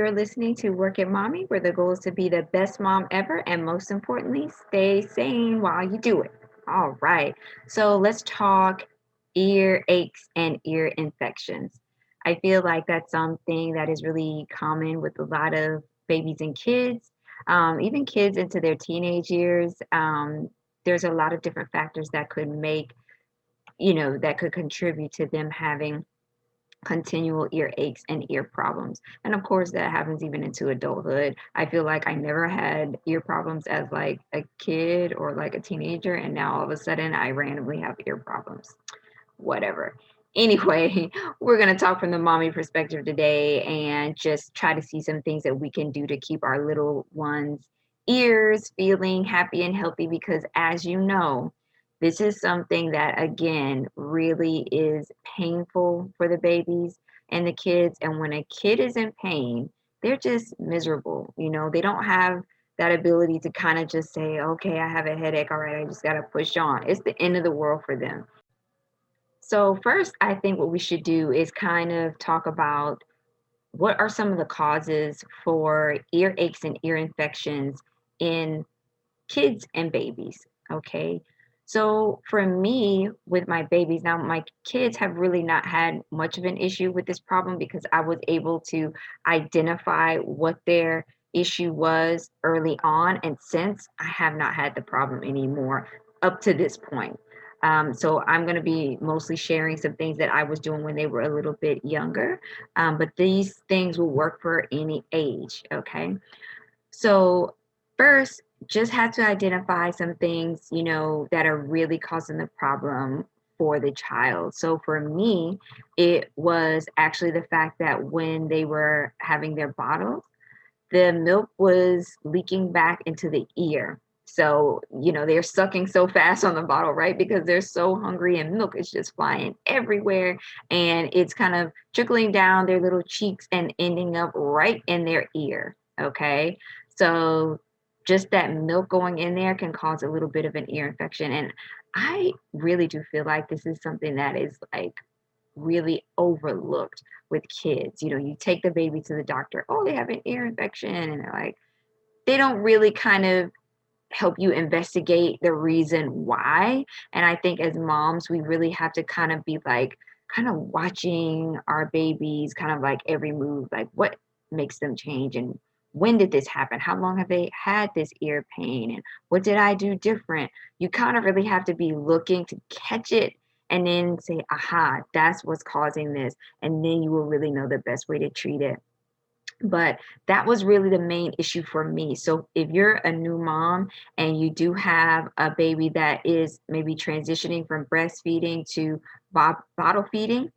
You're listening to Work It Mommy, where the goal is to be the best mom ever, and most importantly, stay sane while you do it. All right, so let's talk ear aches and ear infections. I feel like that's something that is really common with a lot of babies and kids, even kids into their teenage years. There's a lot of different factors that could make, that could contribute to them having continual ear aches and ear problems. And of course, that happens even into adulthood. I feel like I never had ear problems as like a kid or like a teenager, and now all of a sudden I randomly have ear problems. Whatever. Anyway, we're going to talk from the mommy perspective today and just try to see some things that we can do to keep our little ones' ears feeling happy and healthy, because as you know, this is something that, again, really is painful for the babies and the kids. And when a kid is in pain, they're just miserable. They don't have that ability to kind of just say, okay, I have a headache. All right, I just got to push on. It's the end of the world for them. So first, I think what we should do is kind of talk about what are some of the causes for ear aches and ear infections in kids and babies, okay? So for me, with my babies, now my kids have really not had much of an issue with this problem because I was able to identify what their issue was early on. And since, I have not had the problem anymore up to this point. So I'm going to be mostly sharing some things that I was doing when they were a little bit younger. But these things will work for any age, okay? So first, just have to identify some things, that are really causing the problem for the child. So for me, it was actually the fact that when they were having their bottles, the milk was leaking back into the ear. So, they're sucking so fast on the bottle, right? Because they're so hungry and milk is just flying everywhere. And it's kind of trickling down their little cheeks and ending up right in their ear. Okay. So just that milk going in there can cause a little bit of an ear infection. And I really do feel like this is something that is like really overlooked with kids. You take the baby to the doctor, oh, they have an ear infection. And they're like, they don't really kind of help you investigate the reason why. And I think as moms, we really have to kind of be like, kind of watching our babies, kind of like every move, like what makes them change and when did this happen? How long have they had this ear pain? And what did I do different? You kind of really have to be looking to catch it and then say, aha, that's what's causing this. And then you will really know the best way to treat it. But that was really the main issue for me. So if you're a new mom and you do have a baby that is maybe transitioning from breastfeeding to bottle feeding,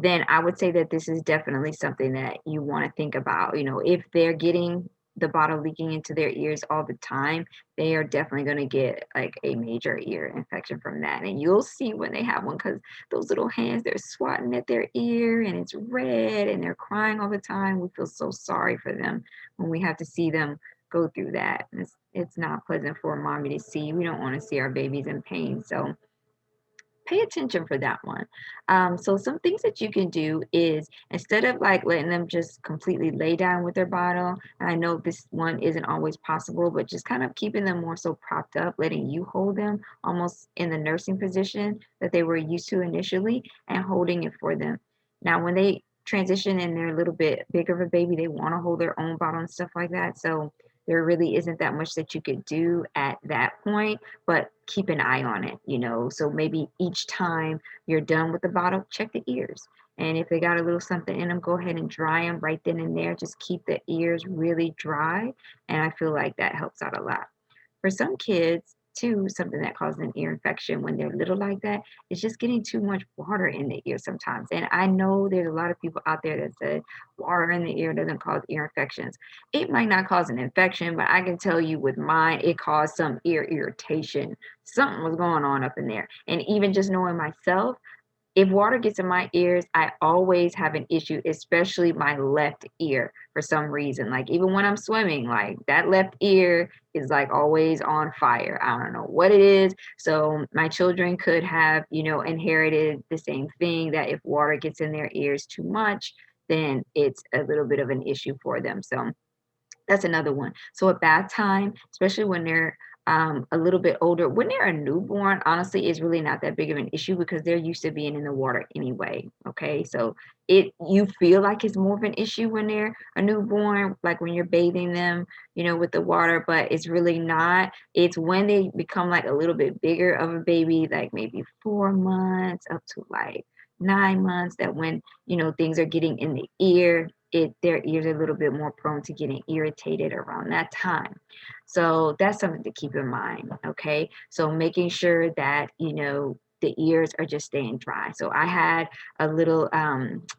then I would say that this is definitely something that you want to think about. If they're getting the bottle leaking into their ears all the time, they are definitely going to get like a major ear infection from that. And you'll see when they have one, because those little hands, they're swatting at their ear and it's red and they're crying all the time. We feel so sorry for them when we have to see them go through that. It's not pleasant for mommy to see. We don't want to see our babies in pain. So pay attention for that one. So some things that you can do is, instead of like letting them just completely lay down with their bottle, and I know this one isn't always possible, but just kind of keeping them more so propped up, letting you hold them almost in the nursing position that they were used to initially and holding it for them. Now, when they transition and they're a little bit bigger of a baby, they want to hold their own bottle and stuff like that. So there really isn't that much that you could do at that point, but keep an eye on it, So maybe each time you're done with the bottle, check the ears. And if they got a little something in them, go ahead and dry them right then and there. Just keep the ears really dry. And I feel like that helps out a lot. For some kids, too, something that causes an ear infection when they're little like that is just getting too much water in the ear sometimes. And I know there's a lot of people out there that said water in the ear doesn't cause ear infections. It might not cause an infection, but I can tell you with mine, it caused some ear irritation. Something was going on up in there. And even just knowing myself, if water gets in my ears, I always have an issue, especially my left ear for some reason. Like even when I'm swimming, like that left ear is like always on fire. I don't know what it is. So my children could have, inherited the same thing, that if water gets in their ears too much, then it's a little bit of an issue for them. So that's another one. So at bath time, especially when they're a little bit older, when they're a newborn, honestly, it's really not that big of an issue because they're used to being in the water anyway. Okay. So you feel like it's more of an issue when they're a newborn, like when you're bathing them, with the water, but it's really not. It's when they become like a little bit bigger of a baby, like maybe 4 months up to like 9 months, that when, things are getting in the ear, their ears are a little bit more prone to getting irritated around that time. So that's something to keep in mind. Okay. So making sure that, the ears are just staying dry. So I had a little,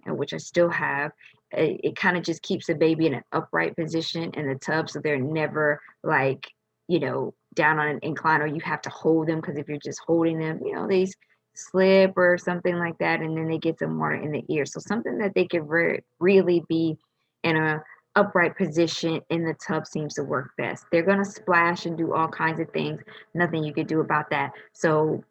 which I still have, it kind of just keeps the baby in an upright position in the tub. So they're never like, down on an incline, or you have to hold them. Cause if you're just holding them, these slip or something like that, and then they get some water in the ear. So something that they can really be in a upright position in the tub seems to work best. They're going to splash and do all kinds of things. Nothing you could do about that. So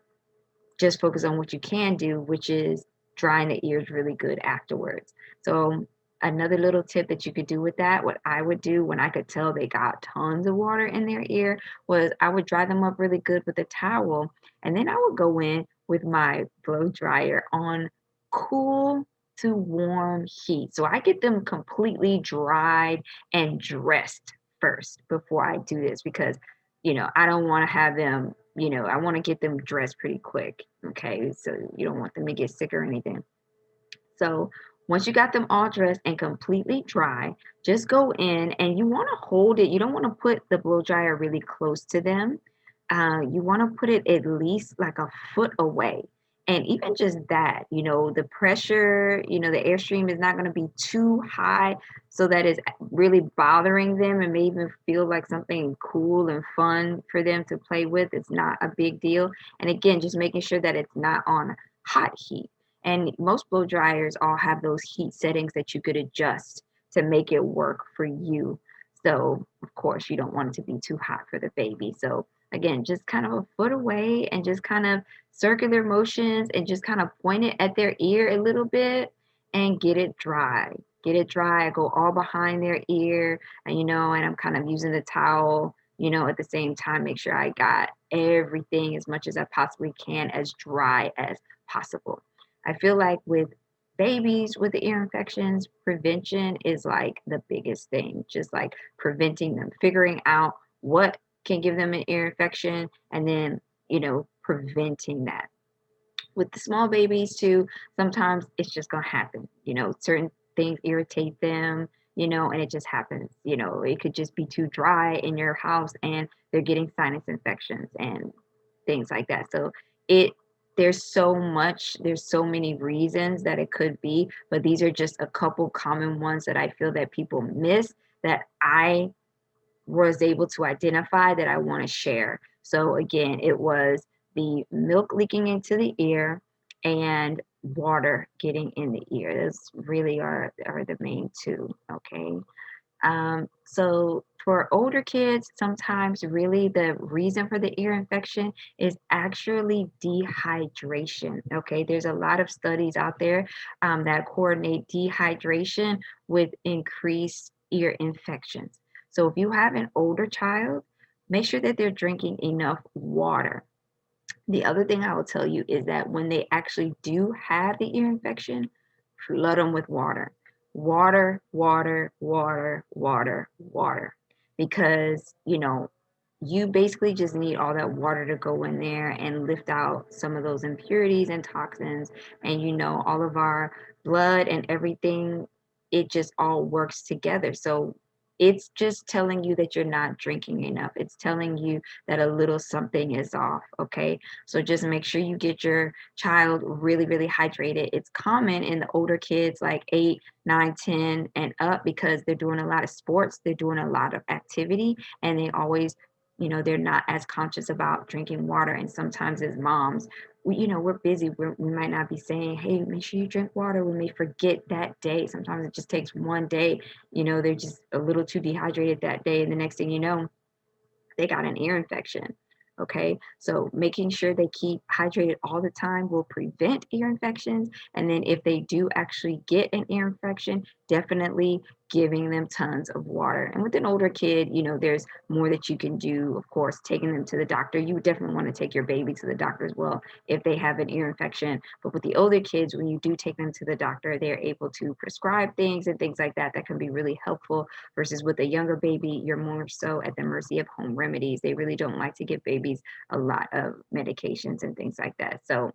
just focus on what you can do, which is drying the ears really good afterwards. So another little tip that you could do with that, what I would do when I could tell they got tons of water in their ear, was I would dry them up really good with a towel, and then I would go in with my blow dryer on cool to warm heat. So I get them completely dried and dressed first before I do this, because, I don't want to have them, I want to get them dressed pretty quick. Okay. So you don't want them to get sick or anything. So once you got them all dressed and completely dry, just go in, and you want to hold it. You don't want to put the blow dryer really close to them. You want to put it at least like a foot away. And even just that, the pressure, the airstream is not going to be too high so that it's really bothering them and may even feel like something cool and fun for them to play with. It's not a big deal. And again, just making sure that it's not on hot heat. And most blow dryers all have those heat settings that you could adjust to make it work for you. So of course, you don't want it to be too hot for the baby. So again, just kind of a foot away, and just kind of circular motions, and just kind of point it at their ear a little bit and get it dry. Go all behind their ear, and and I'm kind of using the towel, at the same time, make sure I got everything as much as I possibly can as dry as possible. I feel like with babies with ear infections, prevention is like the biggest thing, just like preventing them, figuring out what can give them an ear infection, and then preventing that. With the small babies too, sometimes it's just gonna happen. Certain things irritate them, and it just happens. It could just be too dry in your house, and they're getting sinus infections and things like that. So there's so many reasons that it could be, but these are just a couple common ones that I feel that people miss, that I was able to identify, that I want to share. So again, it was the milk leaking into the ear and water getting in the ear. Those really are the main two. Okay. So for older kids, sometimes really the reason for the ear infection is actually dehydration. Okay. There's a lot of studies out there that coordinate dehydration with increased ear infections. So if you have an older child, make sure that they're drinking enough water. The other thing I will tell you is that when they actually do have the ear infection, flood them with water. Water. Because, you basically just need all that water to go in there and lift out some of those impurities and toxins. And, all of our blood and everything, it just all works together. So it's just telling you that you're not drinking enough. It's telling you that a little something is off, okay? So just make sure you get your child really, really hydrated. It's common in the older kids, like 8, 9, 10 and up, because they're doing a lot of sports, they're doing a lot of activity, and they always, they're not as conscious about drinking water. And sometimes as moms, we're busy. We might not be saying, hey, make sure you drink water. We may forget that day. Sometimes it just takes one day. They're just a little too dehydrated that day. And the next thing you know, they got an ear infection. Okay, so making sure they keep hydrated all the time will prevent ear infections. And then if they do actually get an ear infection, definitely giving them tons of water. And with an older kid, you know, there's more that you can do. Of course, taking them to the doctor. You would definitely want to take your baby to the doctor as well if they have an ear infection. But with the older kids, when you do take them to the doctor, they're able to prescribe things and things like that that can be really helpful, versus with a younger baby, you're more so at the mercy of home remedies. They really don't like to give babies a lot of medications and things like that. So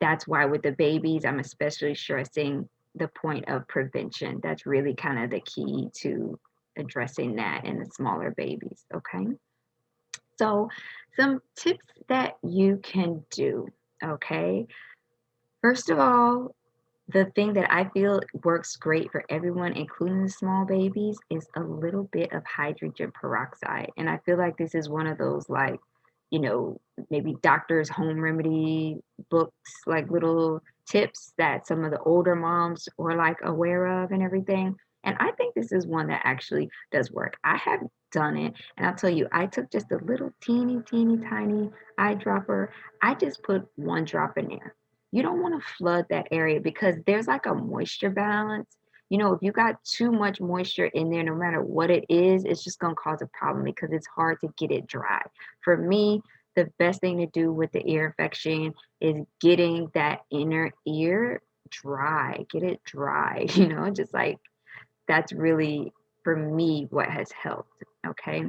that's why with the babies, I'm especially stressing the point of prevention. That's really kind of the key to addressing that in the smaller babies. Okay, so some tips that you can do. Okay, first of all, the thing that I feel works great for everyone, including the small babies, is a little bit of hydrogen peroxide. And I feel like this is one of those, like, you know, maybe doctors' home remedy books, like little tips that some of the older moms were like aware of and everything. And I think this is one that actually does work. I have done it, and I'll tell you, I took just a little teeny tiny eyedropper. I just put one drop in there. You don't want to flood that area because there's like a moisture balance. You know, if you got too much moisture in there, no matter what it is, it's just going to cause a problem because it's hard to get it dry. For me, the best thing to do with the ear infection is getting that inner ear dry, get it dry, you know, just like that's really, for me, what has helped. Okay.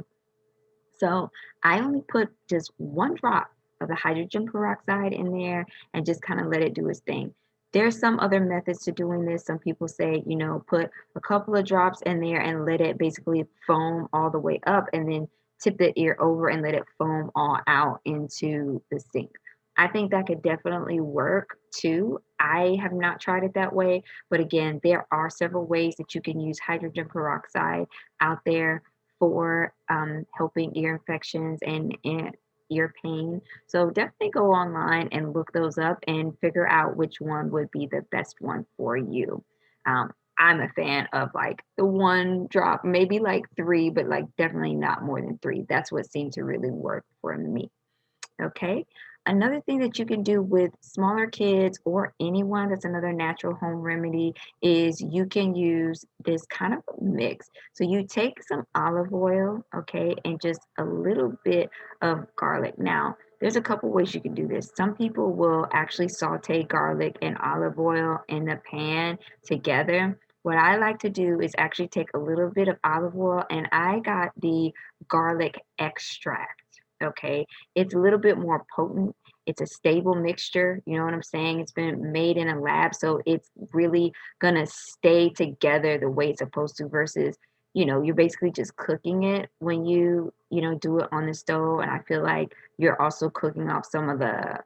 So I only put just one drop of the hydrogen peroxide in there and just kind of let it do its thing. There's some other methods to doing this. Some people say, you know, put a couple of drops in there and let it basically foam all the way up, and then tip the ear over and let it foam all out into the sink. I think that could definitely work too. I have not tried it that way, but again, there are several ways that you can use hydrogen peroxide out there for helping ear infections and ear pain. So definitely go online and look those up and figure out which one would be the best one for you. I'm a fan of like the one drop, maybe like three, but like definitely not more than three. That's what seemed to really work for me. Okay. Another thing that you can do with smaller kids or anyone, that's another natural home remedy, is you can use this kind of mix. So you take some olive oil, okay, and just a little bit of garlic. Now, there's a couple ways you can do this. Some people will actually saute garlic and olive oil in the pan together. What I like to do is actually take a little bit of olive oil, and I got the garlic extract. Okay, it's a little bit more potent. It's a stable mixture. You know what I'm saying? It's been made in a lab, so it's really gonna stay together the way it's supposed to, versus, you know, you're basically just cooking it when you know, do it on the stove. And I feel like you're also cooking off some of the